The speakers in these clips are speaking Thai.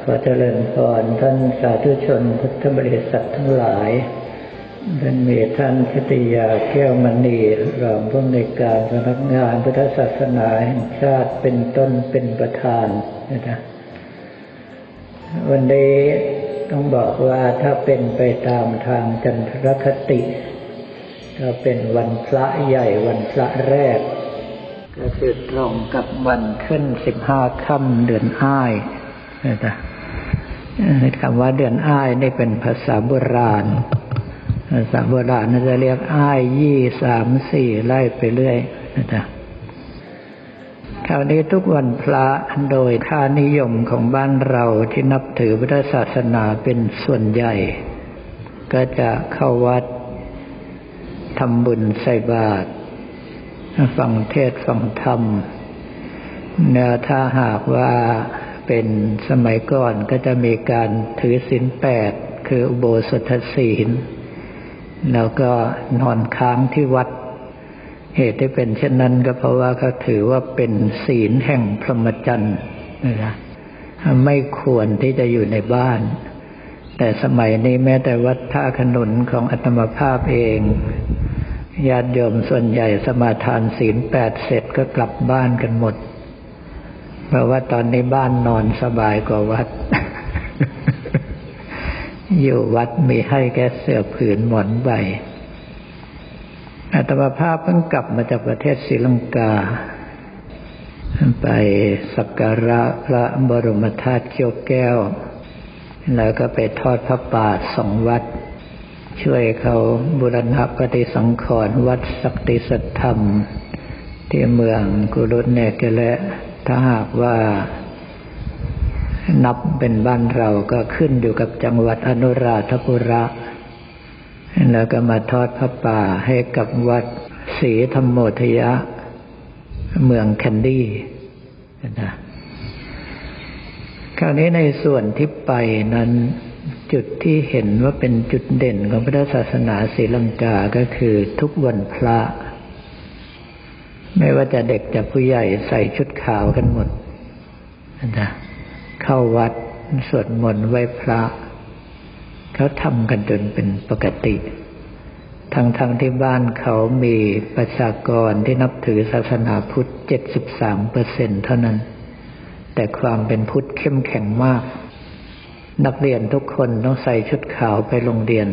ขอเจริญพรท่านสาธุชนพุทธบริษัททั้งหลายท่านมีท่านพิทยาแก้วมณีรองผู้อำนวยการสำนักงานพุทธศาสนาแห่งชาติเป็นต้นเป็นประธานนะวันนี้ต้องบอกว่าถ้าเป็นไปตามทางจันทรคติก็เป็นวันพระใหญ่วันพระแรกก็คือตรงกับวันขึ้น15ค่ำเดือนอ้ายคำว่าเดือนอ้ายนี่เป็นภาษาโบราณน่าจะเรียกอ้ายยี่สามสี่ไล่ไปเรื่อยคราวนี้ทุกวันพระโดยค่านิยมของบ้านเราที่นับถือพุทธศาสนาเป็นส่วนใหญ่ก็จะเข้าวัดทำบุญใส่บาตรฟังเทศน์ฟังธรรมเนี่ยถ้าหากว่าเป็นสมัยก่อนก็จะมีการถือศีล8คืออุโบสถศีลแล้วก็นอนค้างที่วัดเหตุที่เป็นเช่นนั้นก็เพราะว่าเขาถือว่าเป็นศีลแห่งพรหมจรรย์นะไม่ควรที่จะอยู่ในบ้านแต่สมัยนี้แม้แต่วัดท่าขนุนของอาตมาภาพเองญาติโยมส่วนใหญ่สมาทานศีล8เสร็จก็กลับบ้านกันหมดเพราะว่าตอนนี้บ้านนอนสบายกว่าวัด อยู่วัดมีให้แค่เสื้อผืนหมอนใบอาตมาภาพเพิ่งกลับมาจากประเทศศรีลังกาไปสักการะพระบรมธาตุเกี่ยวแก้วแล้วก็ไปทอดพระป่า2วัดช่วยเขาบูรณะปฏิสังขรณ์วัดสักติสัทธรรมที่เมืองกุรุเนกะและถ้าหากว่านับเป็นบ้านเราก็ขึ้นอยู่กับจังหวัดอนุราธปุระแล้วก็มาทอดพระป่าให้กับวัดศรีธรรมโมทยะเมืองแคนดี้นะคราวนี้ในส่วนที่ไปนั้นจุดที่เห็นว่าเป็นจุดเด่นของพุทธศาสนาศรีลังกาก็คือทุกวันพระไม่ว่าจะเด็กจะผู้ใหญ่ใส่ชุดขาวกันหมดนะเข้าวัดสวดมนต์ไหว้พระเขาทำกันจนเป็นปกติทั้งที่บ้านเขามีประชากรที่นับถือศาสนาพุทธ 73% เท่านั้นแต่ความเป็นพุทธเข้มแข็งมากนักเรียนทุกคนต้องใส่ชุดขาวไปโรงเรียน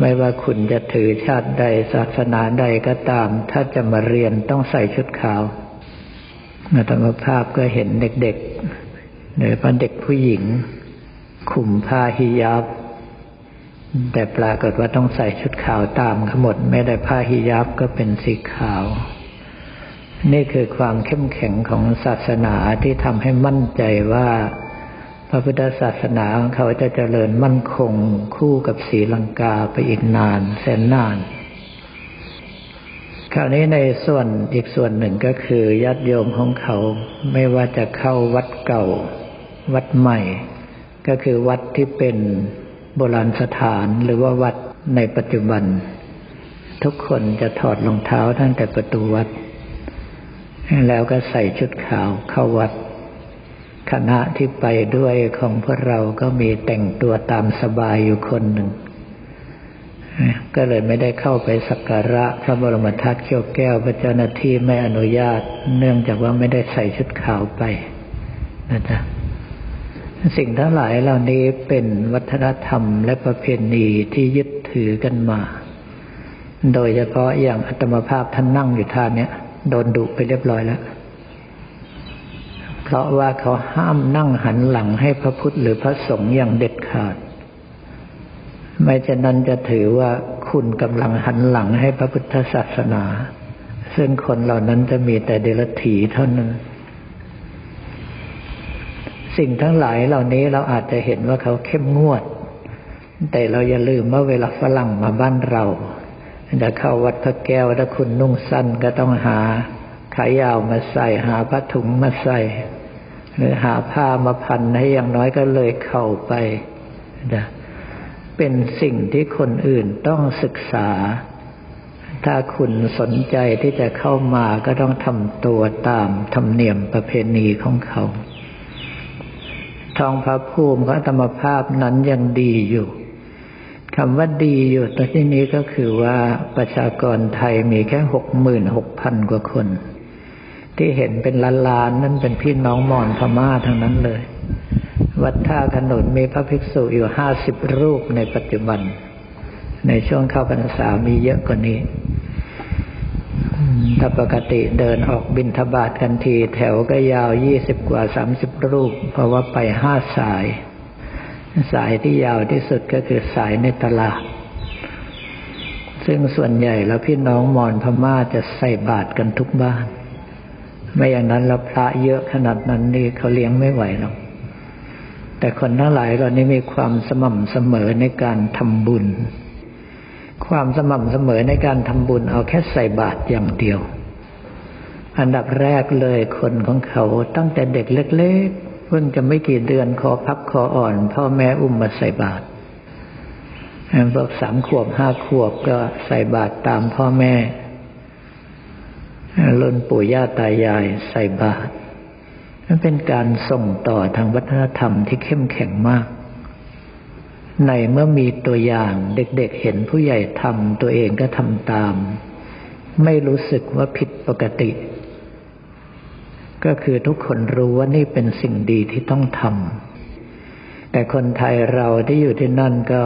ไม่ว่าคุณจะถือชาติใดศาสนาใดก็ตามถ้าจะมาเรียนต้องใส่ชุดขาวอาตมาภาพก็เห็นเด็กๆโดยเฉพาะเด็กผู้หญิงคุมผ้าฮิญาบแต่ปรากฏว่าต้องใส่ชุดขาวตามขมดไม่ได้ผ้าฮิญาบก็เป็นสีขาวนี่คือความเข้มแข็งของศาสนาที่ทำให้มั่นใจว่าพระพุทธศาสนาของเขาจะเจริญมั่นคงคู่กับศรีลังกาไปอีกนานแสนนานคราวนี้ในส่วนอีกส่วนหนึ่งก็คือญาติโยมของเขาไม่ว่าจะเข้าวัดเก่าวัดใหม่ก็คือวัดที่เป็นโบราณสถานหรือว่าวัดในปัจจุบันทุกคนจะถอดรองเท้าตั้งแต่ประตูวัดแล้วก็ใส่ชุดขาวเข้าวัดคณะที่ไปด้วยของพวกเราก็มีแต่งตัวตามสบายอยู่คนหนึ่งก็เลยไม่ได้เข้าไปสักการะพระบรมธาตุเกี่ยวแก้วพระเจ้าหน้าที่ไม่อนุญาตเนื่องจากว่าไม่ได้ใส่ชุดขาวไปนะจ๊ะสิ่งทั้งหลายเหล่านี้เป็นวัฒนธรรมและประเพณีที่ยึดถือกันมาโดยเฉพาะอย่างอาตมาภาพท่านนั่งอยู่ท่านี้โดนดุไปเรียบร้อยแล้วเพราะว่าเขาห้ามนั่งหันหลังให้พระพุทธหรือพระสงฆ์อย่างเด็ดขาดไม่เช่นนั้นจะถือว่าคุณกำลังหันหลังให้พระพุทธศาสนาซึ่งคนเหล่านั้นจะมีแต่เดรัจฉีเท่านั้นสิ่งทั้งหลายเหล่านี้เราอาจจะเห็นว่าเขาเข้มงวดแต่เราอย่าลืมว่าเวลาฝรั่งมาบ้านเราจะเข้าวัดพระแก้วถ้าคุณนุ่งสั้นก็ต้องหาขายาวมาใส่หาผ้าถุงมาใส่หรือหาผ้ามาพันให้อย่างน้อยก็เลยเข่าไปนะเป็นสิ่งที่คนอื่นต้องศึกษาถ้าคุณสนใจที่จะเข้ามาก็ต้องทำตัวตามธรรมเนียมประเพณีของเขา ท้องพระภูมิของอาตมภาพนั้นยังดีอยู่คำว่าดีอยู่ตอนนี้ก็คือว่าประชากรไทยมีแค่ 66,000 กว่าคนที่เห็นเป็นล้านๆนั่นเป็นพี่น้องมอญพม่าทั้งนั้นเลยวัดท่าขนุนมีพระภิกษุอยู่50รูปในปัจจุบันในช่วงเข้าพรรษามีเยอะกว่านี้ถ้าปกติเดินออกบิณฑบาตกันทีแถวก็ยาว20กว่า30รูปเพราะว่าไป5สายที่ยาวที่สุดก็คือสายในตลาดซึ่งส่วนใหญ่แล้วพี่น้องมอญพม่าจะใส่บาตรกันทุกบ้านไม่อย่างนั้นแล้วพระเยอะขนาดนั้นนี่เขาเลี้ยงไม่ไหวหรอกแต่คนทั้งหลายเรานี่มีความสม่ำเสมอในการทำบุญความสม่ำเสมอในการทำบุญเอาแค่ใส่บาตรอย่างเดียวอันดับแรกเลยคนของเขาตั้งแต่เด็กเล็กๆเพิ่งจะไม่กี่เดือนคอพับคออ่อนพ่อแม่อุ้มมาใส่บาตรพวก3ขวบ5ขวบก็ใส่บาตรตามพ่อแม่รุ่นปู่ย่าตายายใส่บาตรนั่นเป็นการส่งต่อทางวัฒนธรรมที่เข้มแข็งมากในเมื่อมีตัวอย่างเด็กๆเห็นผู้ใหญ่ทำตัวเองก็ทำตามไม่รู้สึกว่าผิดปกติก็คือทุกคนรู้ว่านี่เป็นสิ่งดีที่ต้องทำแต่คนไทยเราที่อยู่ที่นั่นก็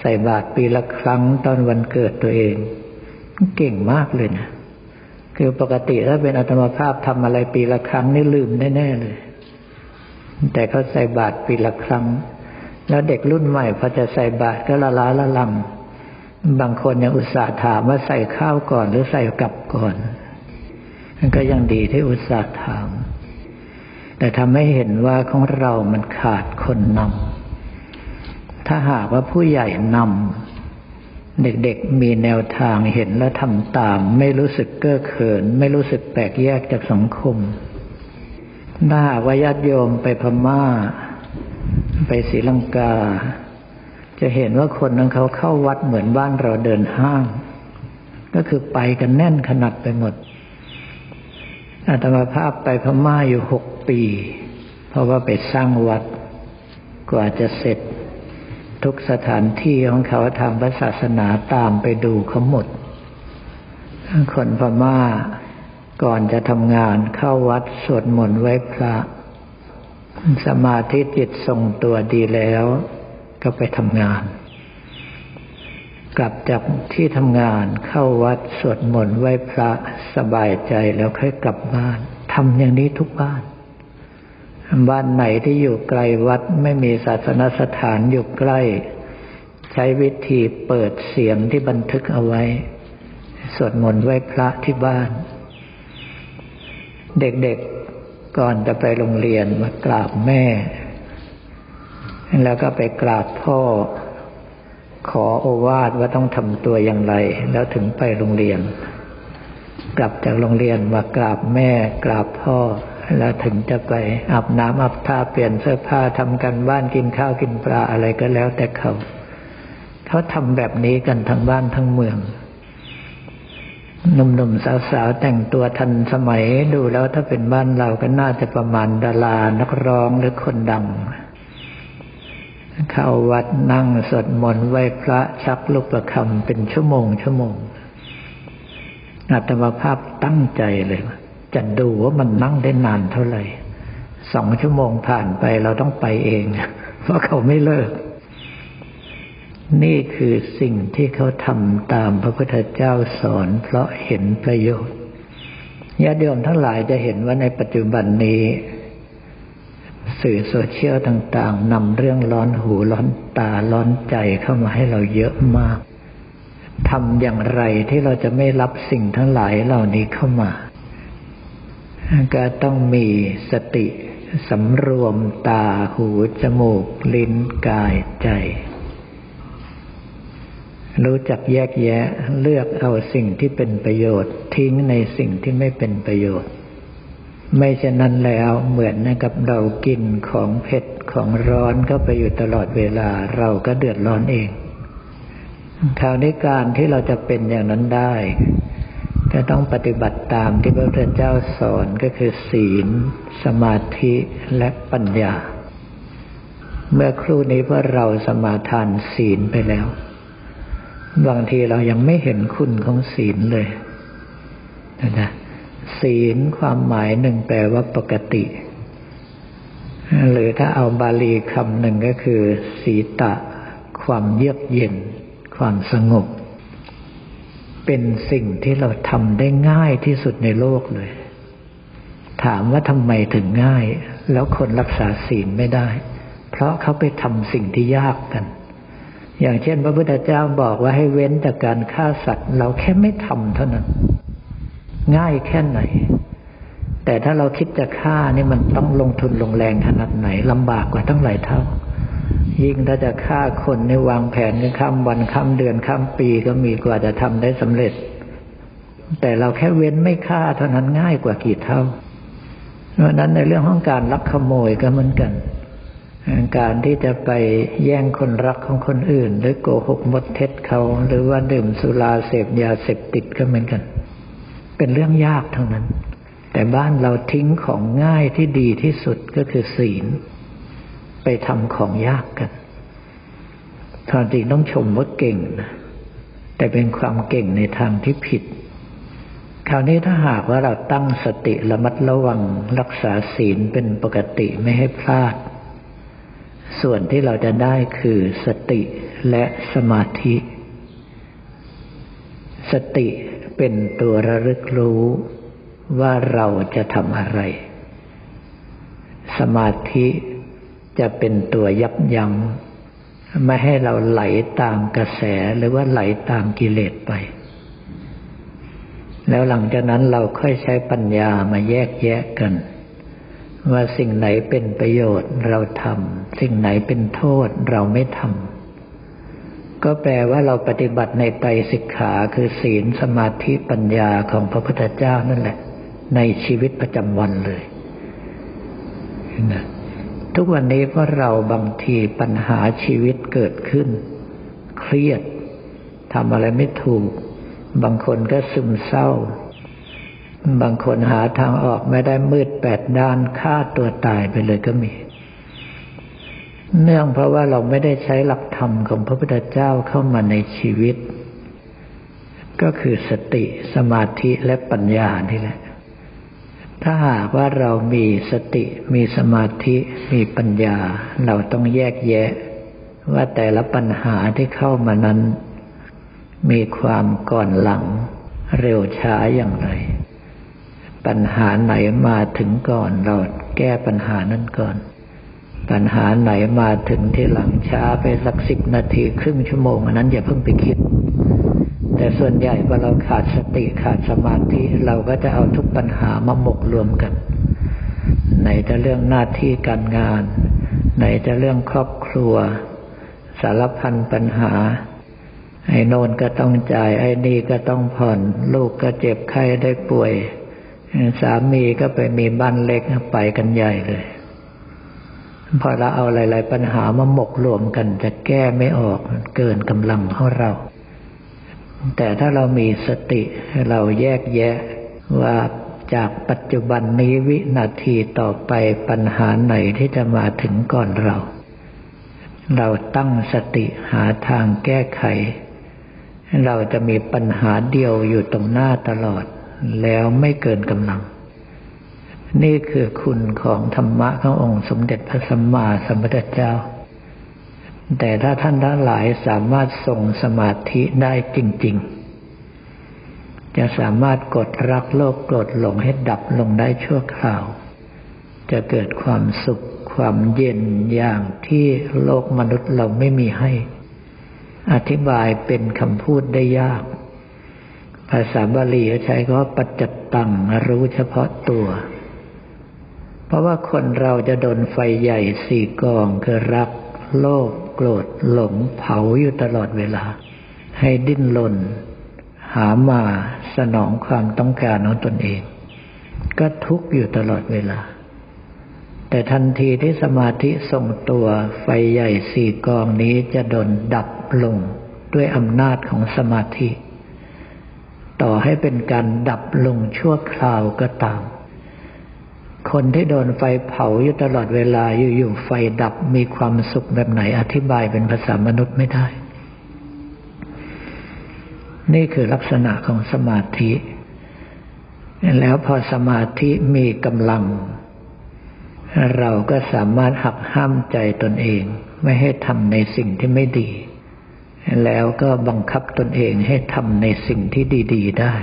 ใส่บาตรปีละครั้งตอนวันเกิดตัวเองเก่งมากเลยนะคือปกติถ้าเป็นอาตมาภาพทำอะไรปีละครั้งนี่ลืมแน่ๆเลยแต่เขาใส่บาตรปีละครั้งแล้วเด็กรุ่นใหม่พอจะใส่บาตรก็ละล้าละลังบางคนยังอุตส่าห์ถามว่าใส่ข้าวก่อนหรือใส่กลับก่อนมันก็ยังดีที่อุตส่าห์ถามแต่ทำให้เห็นว่าของเรามันขาดคนนำถ้าหากว่าผู้ใหญ่นำเด็กๆมีแนวทางเห็นและทำตามไม่รู้สึกเก้อเขินไม่รู้สึกแปลกแยกจากสังคมถ้าหากว่าญาติโยมไปพม่าไปศรีลังกาจะเห็นว่าคนของเขาเข้าวัดเหมือนบ้านเราเดินห้างก็คือไปกันแน่นขนาดไปหมดอาตมาภาพไปพม่าอยู่6ปีเพราะว่าไปสร้างวัดกว่าจะเสร็จทุกสถานที่ของเขาทางพระศาสนาตามไปดูเขาหมดคนพม่าก่อนจะทำงานเข้าวัดสวดมนต์ไหว้พระสมาธิจิตทรงตัวดีแล้วก็ไปทำงานกลับจากที่ทำงานเข้าวัดสวดมนต์ไหว้พระสบายใจแล้วค่อยกลับบ้านทำอย่างนี้ทุกบ้านบ้านไหนที่อยู่ไกลวัดไม่มีศาสนสถานอยู่ใกล้ใช้วิธีเปิดเสียงที่บันทึกเอาไว้สวดมนต์ไหว้พระที่บ้านเด็กๆก่อนจะไปโรงเรียนมากราบแม่แล้วก็ไปกราบพ่อขอโอวาทว่าต้องทำตัวอย่างไรแล้วถึงไปโรงเรียนกลับจากโรงเรียนมากราบแม่กราบพ่อแล้วถึงจะไปอาบน้ำอาบท่าเปลี่ยนเสื้อผ้าทำกันบ้านกินข้าวกินปลาอะไรก็แล้วแต่เขาทำแบบนี้กันทั้งบ้านทั้งเมืองหนุ่มๆสาวๆแต่งตัวทันสมัยดูแล้วถ้าเป็นบ้านเราก็น่าจะประมาณดารานักร้องหรือคนดังเข้าวัดนั่งสวดมนต์ไหว้พระชักลูกประคำเป็นชั่วโมงอาตมาภาพตั้งใจเลยจะดูว่ามันนั่งได้นานเท่าไหร่2 ชั่วโมงผ่านไปเราต้องไปเองเพราะเขาไม่เลิกนี่คือสิ่งที่เขาทำตามพระพุทธเจ้าสอนเพราะเห็นประโยชน์ญาติโยมทั้งหลายจะเห็นว่าในปัจจุบันนี้สื่อโซเชียลต่างๆนำเรื่องร้อนหูร้อนตาร้อนใจเข้ามาให้เราเยอะมากทำอย่างไรที่เราจะไม่รับสิ่งทั้งหลายเหล่านี้เข้ามาก็ต้องมีสติสำรวมตาหูจมูกลิ้นกายใจรู้จักแยกแยะเลือกเอาสิ่งที่เป็นประโยชน์ทิ้งในสิ่งที่ไม่เป็นประโยชน์ไม่เช่นนั้นแล้วเหมือนกับเรากินของเผ็ดของร้อนเข้าไปอยู่ตลอดเวลาเราก็เดือดร้อนเองคราวนี้การที่เราจะเป็นอย่างนั้นได้ก็ต้องปฏิบัติตามที่พระพุทธเจ้าสอนก็คือศีลสมาธิและปัญญา เมื่อครู่นี้ว่าเราสมาทานศีลไปแล้วบางทีเรายังไม่เห็นคุณของศีลเลยนะศีลความหมายหนึ่งแปลว่าปกติหรือถ้าเอาบาลีคำหนึ่งก็คือสีตะความเยือกเย็นความสงบเป็นสิ่งที่เราทำได้ง่ายที่สุดในโลกเลยถามว่าทำไมถึงง่ายแล้วคนรักษาศีลไม่ได้เพราะเขาไปทำสิ่งที่ยากกันอย่างเช่นพระพุทธเจ้าบอกว่าให้เว้นจากการฆ่าสัตว์เราแค่ไม่ทำเท่านั้นง่ายแค่ไหนแต่ถ้าเราคิดจะฆ่านี่มันต้องลงทุนลงแรงขนาดไหนลำบากกว่าตั้งหลายเท่ายิ่งถ้าจะฆ่าคนในวางแผนกันข้ามวันข้ามเดือนข้ามปีก็มีกว่าจะทำได้สำเร็จแต่เราแค่เว้นไม่ฆ่าเท่านั้นง่ายกว่ากี่เท่าเพราะนั้นในเรื่องของการลักขโมยก็เหมือนกันการที่จะไปแย่งคนรักของคนอื่นหรือโกหกมดเท็จเขาหรือว่าดื่มสุราเสพยาเสพติดก็เหมือนกันเป็นเรื่องยากทั้งนั้นแต่บ้านเราทิ้งของง่ายที่ดีที่สุดก็คือศีลไปทำของยากกันความจริงต้องชมว่าเก่งนะแต่เป็นความเก่งในทางที่ผิดคราวนี้ถ้าหากว่าเราตั้งสติระมัดระวังรักษาศีลเป็นปกติไม่ให้พลาดส่วนที่เราจะได้คือสติและสมาธิสติเป็นตัวระลึกรู้ว่าเราจะทำอะไรสมาธิจะเป็นตัวยับยั้งไม่ให้เราไหลตามกระแสหรือว่าไหลตามกิเลสไปแล้วหลังจากนั้นเราค่อยใช้ปัญญามาแยกแยะ กันว่าสิ่งไหนเป็นประโยชน์เราทำสิ่งไหนเป็นโทษเราไม่ทำก็แปลว่าเราปฏิบัติในไตรสิกขาคือศีลสมาธิปัญญาของพระพุทธเจ้านั่นแหละในชีวิตประจำวันเลยนะทุกวันนี้พวกเราบางทีปัญหาชีวิตเกิดขึ้นเครียดทำอะไรไม่ถูกบางคนก็ซึมเศร้าบางคนหาทางออกไม่ได้มืดแปดด้านฆ่าตัวตายไปเลยก็มีเนื่องเพราะว่าเราไม่ได้ใช้หลักธรรมของพระพุทธเจ้าเข้ามาในชีวิตก็คือสติสมาธิและปัญญานี่แหละถ้าหากว่าเรามีสติมีสมาธิมีปัญญาเราต้องแยกแยะว่าแต่ละปัญหาที่เข้ามานั้นมีความก่อนหลังเร็วช้าอย่างไรปัญหาไหนมาถึงก่อนเราแก้ปัญหานั้นก่อนปัญหาไหนมาถึงที่หลังช้าไปสัก10 นาทีครึ่งชั่วโมงอันนั้นอย่าเพิ่งไปคิดแต่ส่วนใหญ่พอเราขาดสติขาดสมาธิเราก็จะเอาทุกปัญหามาหมกรวมกันไหนจะเรื่องหน้าที่การงานไหนจะเรื่องครอบครัวสารพันปัญหาไอ้โน่นก็ต้องจ่ายไอ้นี่ก็ต้องผ่อนลูกก็เจ็บไข้ได้ป่วยสามีก็ไปมีบ้านเล็กไปกันใหญ่เลยพอเราเอาหลายๆปัญหามาหมกรวมกันจะแก้ไม่ออกเกินกำลังของเราแต่ถ้าเรามีสติเราแยกแยะว่าจากปัจจุบันนี้วินาทีต่อไปปัญหาไหนที่จะมาถึงก่อนเราตั้งสติหาทางแก้ไขเราจะมีปัญหาเดียวอยู่ตรงหน้าตลอดแล้วไม่เกินกำลังนี่คือคุณของธรรมะขององค์สมเด็จพระสัมมาสัมพุทธเจ้าแต่ถ้าท่านทั้งหลายสามารถทรงสมาธิได้จริงๆจะสามารถกดรักโลภโกรธหลงให้ดับลงได้ชั่วคราวจะเกิดความสุขความเย็นอย่างที่โลกมนุษย์เราไม่มีให้อธิบายเป็นคำพูดได้ยากภาษาบาลีใช้คำว่าปัจจัตตังรู้เฉพาะตัวเพราะว่าคนเราจะโดนไฟใหญ่4 กองคือรักโลภโกรธหลงเผาอยู่ตลอดเวลาให้ดิ้นรนหามาสนองความต้องการของตนเองก็ทุกข์อยู่ตลอดเวลาแต่ทันทีที่สมาธิทรงตัวไฟใหญ่4 กองนี้จะโดนดับลงด้วยอำนาจของสมาธิต่อให้เป็นการดับลงชั่วคราวก็ตาม คนที่โดนไฟเผาอยู่ตลอดเวลาอยู่ๆไฟดับมีความสุขแบบไหนอธิบายเป็นภาษามนุษย์ไม่ได้นี่คือลักษณะของสมาธิแล้วพอสมาธิมีกำลังเราก็สามารถหักห้ามใจตนเองไม่ให้ทำในสิ่งที่ไม่ดีแล้วก็บังคับตนเองให้ทำในสิ่งที่ดีๆได้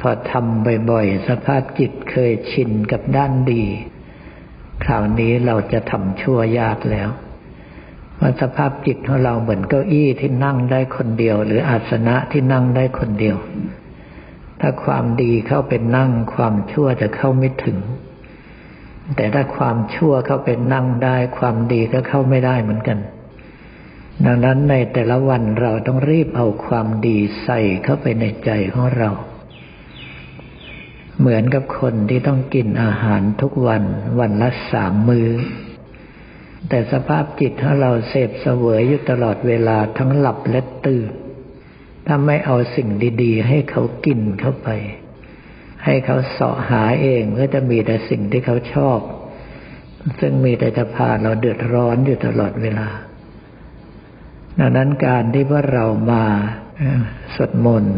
พอทำบ่อยๆสภาพจิตเคยชินกับด้านดีคราวนี้เราจะทำชั่วยากแล้วเพราะสภาพจิตของเราเหมือนเก้าอี้ที่นั่งได้คนเดียวหรืออาสนะที่นั่งได้คนเดียวถ้าความดีเข้าไปนั่งความชั่วจะเข้าไม่ถึงแต่ถ้าความชั่วเข้าไปนั่งได้ความดีก็เข้าไม่ได้เหมือนกันดังนั้นในแต่ละวันเราต้องรีบเอาความดีใส่เข้าไปในใจของเราเหมือนกับคนที่ต้องกินอาหารทุกวันวันละ3 มื้อแต่สภาพจิตของเราเสพเสวยอยู่ตลอดเวลาทั้งหลับและตื่นถ้าไม่เอาสิ่งดีๆให้เขากินเข้าไปให้เขาเสาะหาเองก็จะมีแต่สิ่งที่เขาชอบซึ่งมีแต่จะพาเราเดือดร้อนอยู่ตลอดเวลาดังนั้นการที่ว่าเรามาสวดมนต์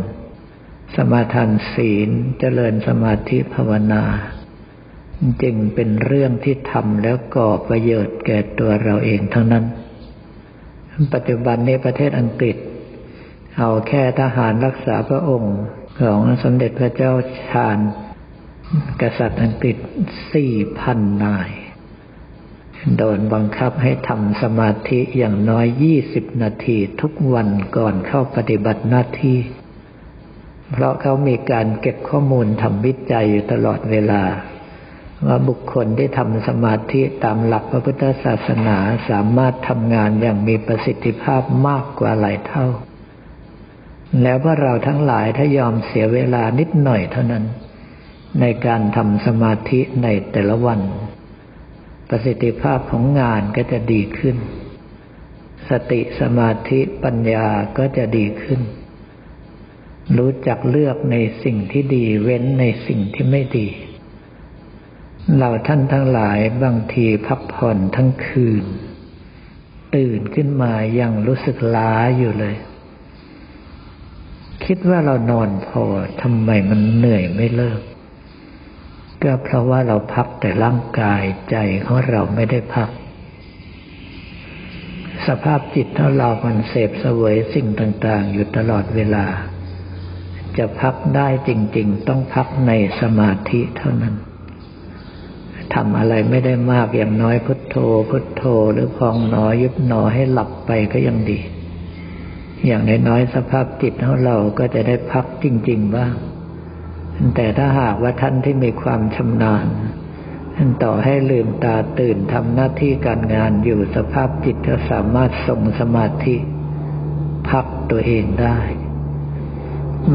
สมาทานศีลเจริญสมาธิภาวนาจึงเป็นเรื่องที่ทำแล้วก่อประโยชน์แก่ตัวเราเองทั้งนั้นปัจจุบันในประเทศอังกฤษเอาแค่ทหารรักษาพระองค์ของสมเด็จพระเจ้าชาญกษัตริย์อังกฤษ 4,000 นายโดนบังคับให้ทำสมาธิอย่างน้อย20นาทีทุกวันก่อนเข้าปฏิบัติหน้าที่เพราะเขามีการเก็บข้อมูลทำวิจัยอยู่ตลอดเวลาว่าบุคคลที่ทำสมาธิตามหลักพระพุทธศาสนาสามารถทำงานอย่างมีประสิทธิภาพมากกว่าหลายเท่าแล้วว่าเราทั้งหลายถ้ายอมเสียเวลานิดหน่อยเท่านั้นในการทำสมาธิในแต่ละวันประสิทธิภาพของงานก็จะดีขึ้นสติสมาธิปัญญาก็จะดีขึ้นรู้จักเลือกในสิ่งที่ดีเว้นในสิ่งที่ไม่ดีเราท่านทั้งหลายบางทีพักผ่อนทั้งคืนตื่นขึ้นมายังรู้สึกล้าอยู่เลยคิดว่าเรานอนพอทำไมมันเหนื่อยไม่เลิกก็เพราะว่าเราพักแต่ร่างกายใจของเราไม่ได้พักสภาพจิตของเรามันเสพเสวยสิ่งต่างๆอยู่ตลอดเวลาจะพักได้จริงๆต้องพักในสมาธิเท่านั้นทำอะไรไม่ได้มากอย่างน้อยพุทโธพุทโธหรือพองหนอยุบหนอให้หลับไปก็ยังดีอย่างน้อยๆสภาพจิตของเราก็จะได้พักจริงๆบ้างแต่ถ้าหากว่าท่านที่มีความชำนาญต่อให้ลืมตาตื่นทำหน้าที่การงานอยู่สภาพจิตก็สามารถทรงสมาธิพักตัวเองได้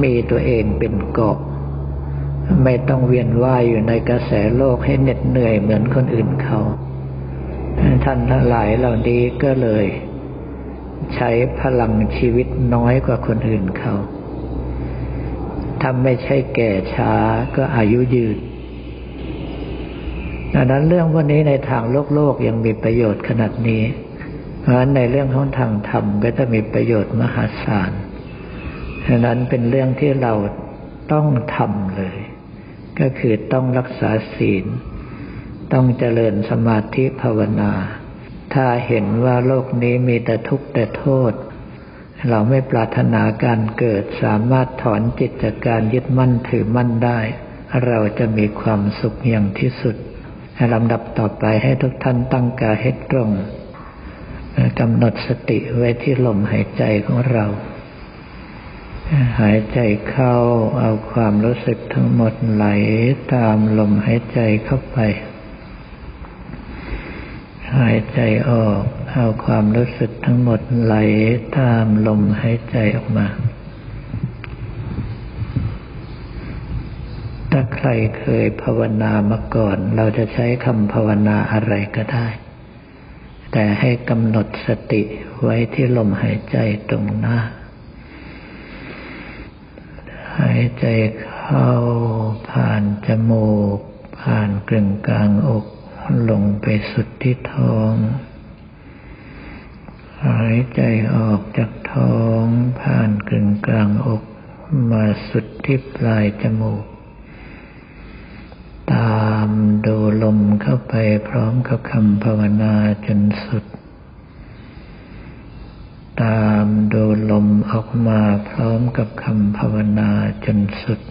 มีตัวเองเป็นเกาะไม่ต้องเวียนว่ายอยู่ในกระแสโลกให้เหน็ดเหนื่อยเหมือนคนอื่นเขาท่านทั้งหลายเหล่านี้ก็เลยใช้พลังชีวิตน้อยกว่าคนอื่นเขาถ้าไม่ใช่แก่ช้าก็อายุยืนดังนั้นเรื่องพวกนี้ในทางโลกยังมีประโยชน์ขนาดนี้เพราะฉะนั้นในเรื่องของทางธรรมก็จะมีประโยชน์มหาศาลดังนั้นเป็นเรื่องที่เราต้องทำเลยก็คือต้องรักษาศีลต้องเจริญสมาธิภาวนาถ้าเห็นว่าโลกนี้มีแต่ทุกข์แต่โทษเราไม่ปรารถนาการเกิดสามารถถอนจิตจากการยึดมั่นถือมั่นได้เราจะมีความสุขอย่างที่สุดลำดับต่อไปให้ทุกท่านตั้งกายให้ตรงกำหนดสติไว้ที่ลมหายใจของเราหายใจเข้าเอาความรู้สึกทั้งหมดไหลตามลมหายใจเข้าไปหายใจออกเอาความรู้สึกทั้งหมดไหลตามลมหายใจออกมาถ้าใครเคยภาวนามาก่อนเราจะใช้คำภาวนาอะไรก็ได้แต่ให้กำหนดสติไว้ที่ลมหายใจตรงหน้าหายใจเข้าผ่านจมูก ผ่านกลึงกลางอกลงไปสุดที่ท้องหายใจออกจากท้องผ่านกลึงกลางอกมาสุดที่ปลายจมูกตามดูลมเข้าไปพร้อมกับคำภาวนาจนสุดตามดูลมออกมาพร้อมกับคำภาวนาจนสุด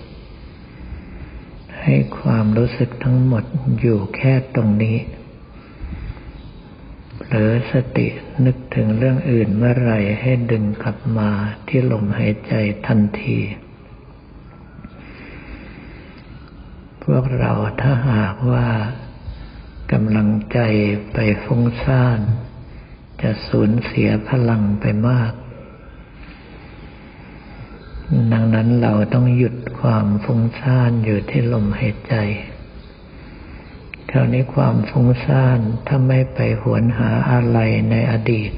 ให้ความรู้สึกทั้งหมดอยู่แค่ตรงนี้หรือสตินึกถึงเรื่องอื่นเมื่อไหร่ให้ดึงกลับมาที่ลมหายใจทันทีพวกเราถ้าหากว่ากำลังใจไปฟุ้งซ่านจะสูญเสียพลังไปมากดังนั้นเราต้องหยุดความฟุ้งซ่านอยู่ที่ลมหายใจคราวนี้ความฟุ้งซ่านถ้าไม่ไปหวนหาอะไรในอดีต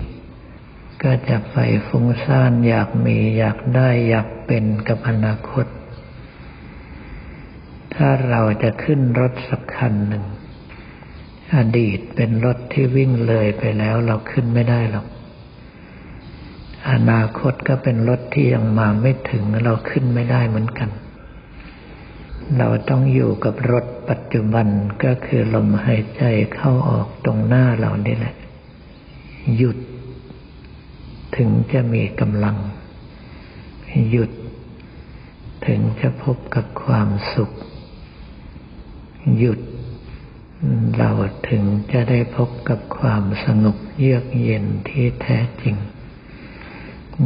ก็จะไปฟุ้งซ่านอยากมีอยากได้อยากเป็นกับอนาคตถ้าเราจะขึ้นรถสักคันหนึ่งอดีตเป็นรถที่วิ่งเลยไปแล้วเราขึ้นไม่ได้หรอกอนาคตก็เป็นรถที่ยังมาไม่ถึงเราขึ้นไม่ได้เหมือนกันเราต้องอยู่กับรถปัจจุบันก็คือลมหายใจเข้าออกตรงหน้าเรานี่แหละหยุดถึงจะมีกำลังหยุดถึงจะพบกับความสุขหยุดเราถึงจะได้พบกับความสงบเยือกเย็นที่แท้จริง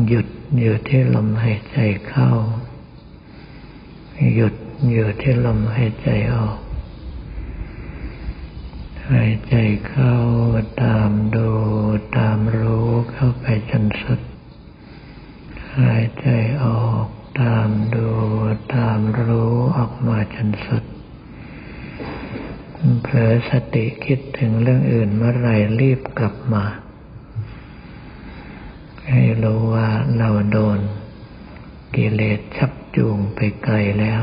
หยุดอยู่ที่ลมหายใจเข้าหยุดอยู่ที่ลมหายใจออกหายใจเข้าตามดูตามรู้เข้าไปจนสุดหายใจออกตามดูตามรู้ออกมาจนสุดเผลอสติคิดถึงเรื่องอื่นเมื่อไหร่รีบกลับมาให้รู้ว่าเราโดนกิเลสชักจูงไปไกลแล้ว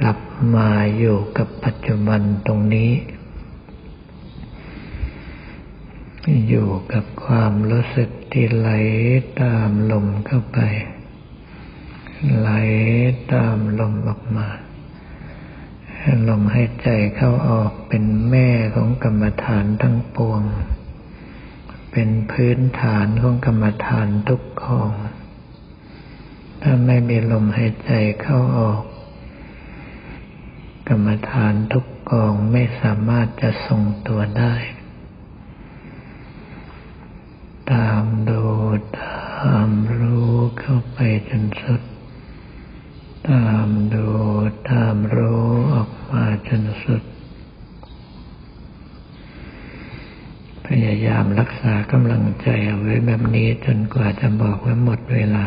กลับมาอยู่กับปัจจุบันตรงนี้อยู่กับความรู้สึกที่ไหลตามลมเข้าไปไหลตามลมออกมาลมหายใจเข้าออกเป็นแม่ของกรรมฐานทั้งปวงเป็นพื้นฐานของกรรมฐานทุกข้อถ้าไม่มีลมหายใจเข้าออกกรรมฐานทุกกองไม่สามารถจะทรงตัวได้ตามดูตามรู้เข้าไปจนสุดตามดูตามรู้ออกมาจนสุดพยายามรักษากำลังใจเอาไว้แบบนี้จนกว่าจะบอกว่าหมดเวลา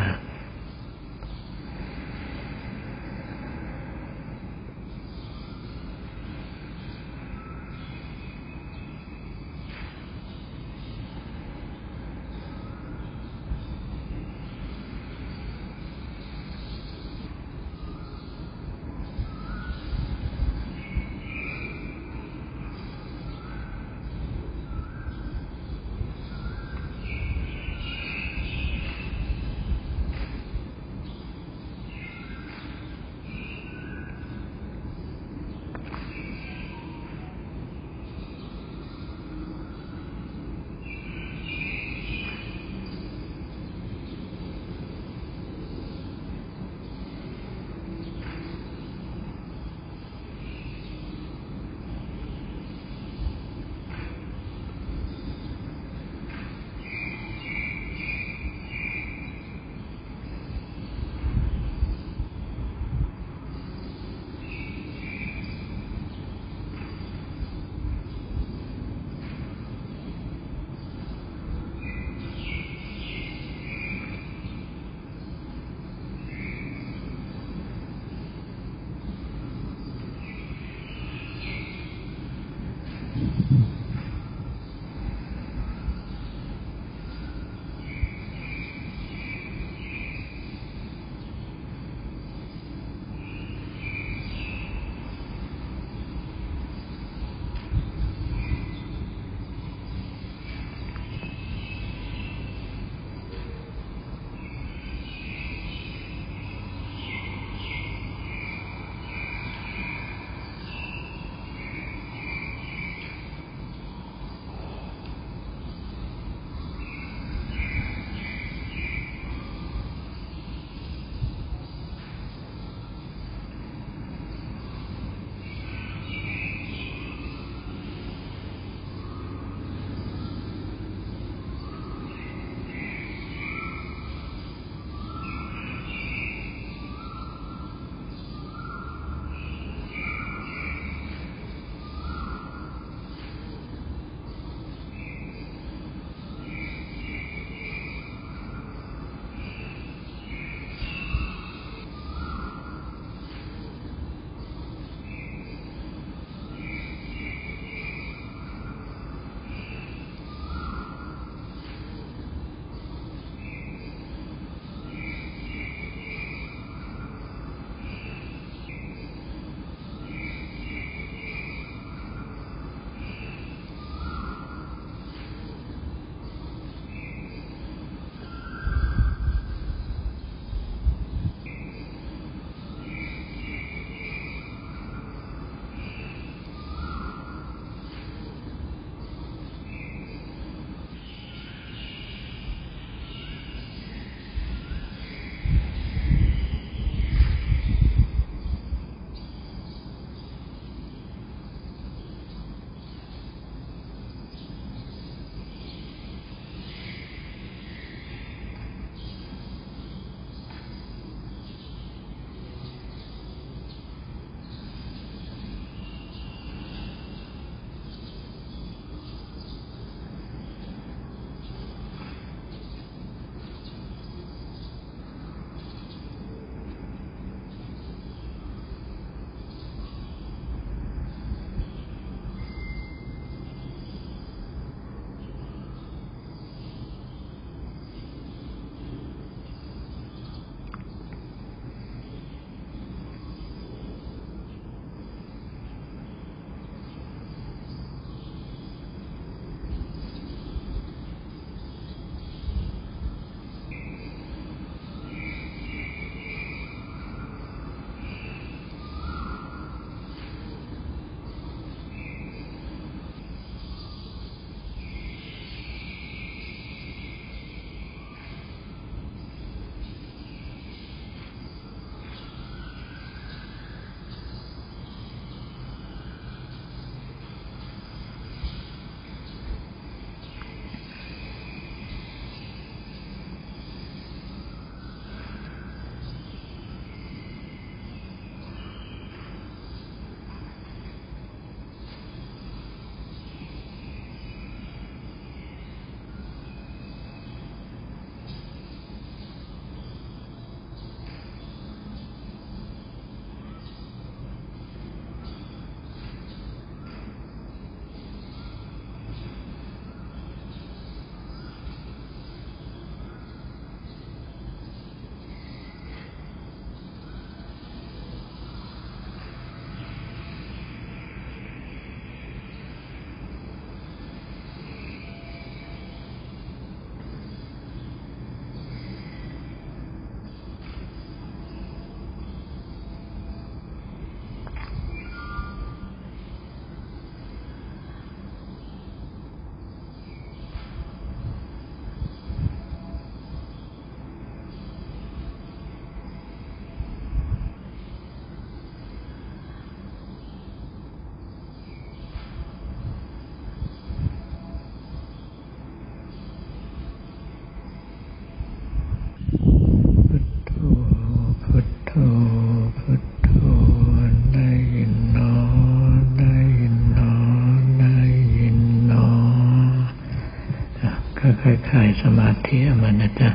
ก็คล้ายๆสมาธิออกมานะจ๊ะ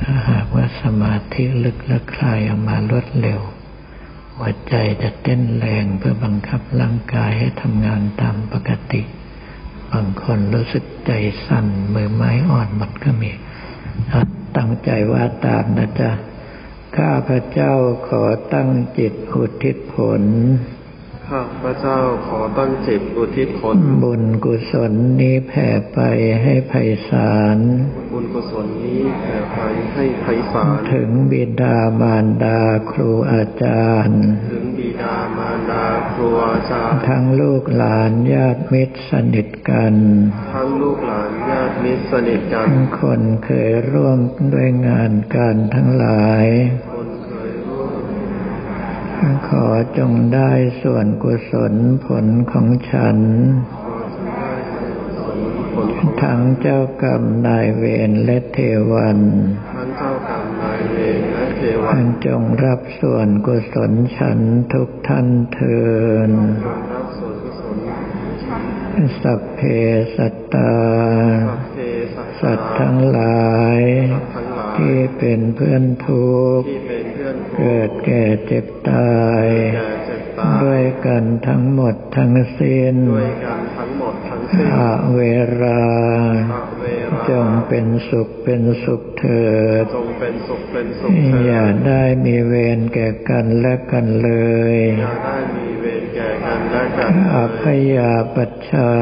ถ้าหากว่าสมาธิลึกและคลายออกมารวดเร็วหัวใจจะเต้นแรงเพื่อบังคับร่างกายให้ทำงานตามปกติบางคนรู้สึกใจสั่นมือไม้อ่อนหมดก็มีตั้งใจว่าตามนะจ๊ะข้าพระเจ้าขอตั้งจิตอุทิศผลข้าพระเจ้าขอตั้งจิตอุทิศผลบุญกุศลนี้แผ่ไปให้ไพศาลบุญกุศลนี้แผ่ไปให้ไพศาลถึงบิดามารดาครูอาจารย์ถึงบิดามารดาครูอาจารย์ทั้งลูกหลานญาติมิตรสนิทกันทั้งลูกหลานญาติมิตรสนิทกันคนเคยร่วมด้วยงานการทั้งหลายขอจงได้ส่วนกุศลผลของฉันทั้งเจ้ากรรมนายเวรและเทวันจงรับส่วนกุศลฉันทุกท่านเถิดสัพเพสัตตาสัตว์ทั้งหลายที่เป็นเพื่อนทุกข์เกิดแก่เจ็บตายด้วยกันทั้งหมดทั้งสิ้นอเวราจงเป็นสุขเป็นสุขเถิดอย่าได้มีเวรแก่กันและกันเลยอัพยาปัชชา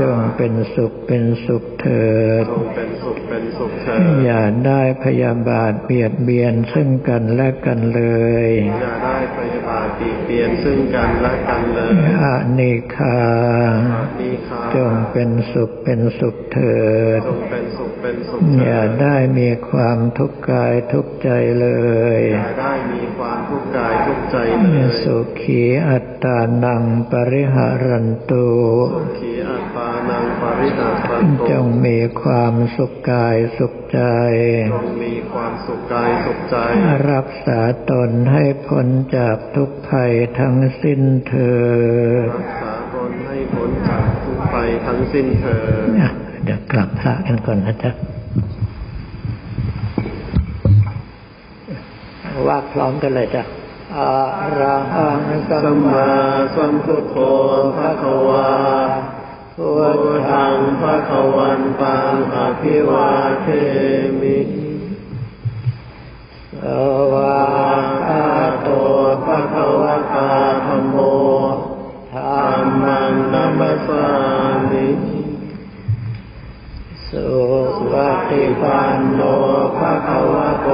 จงเป็นสุขเป็นสุขเถิดอย่าได้พยาบาทเบียดเบียนซึ่งกันและกันเลยอย่าได้พยาบาทเบียดเบียนซึ่งกันและกันเลยอานิคาจงเป็นสุขเป็นสุขเถิดอย่าได้มีความทุกข์กายทุกข์ใจเลยอย่าได้มีความทุกข์กายทุกข์ใจเลยสุขีอัตตานังปริหารันตุจงมีความสุขกายสุขใจรักษาตนให้พ้นจากทุกภัยทั้งสิ้นเถิดรักษาตนให้พ้นจากทุกภัยทั้งสิ้นเถิดเดี๋ยวกลับพระกันก่อนนะจ๊ะว่าพร้อมกันเลยจ้ะอะระหังสัมมาสัมพุทโธภะคะวาพุทธังภะคะวันตังอะภิวาเทมิสวากขาโตภะคะวะตาธัมโมธัมมังนัมมาสามิสุปฏิปันโนภะคะวะโต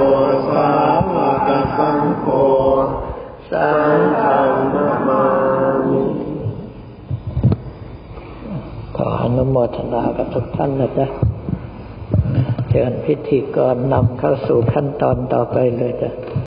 สาวกสังโฆสังฆังนะมามิขออนุโมทนากับทุกท่านนะจ๊ะเชิญพิธีกรนำเข้าสู่ขั้นตอนต่อไปเลยจ้ะ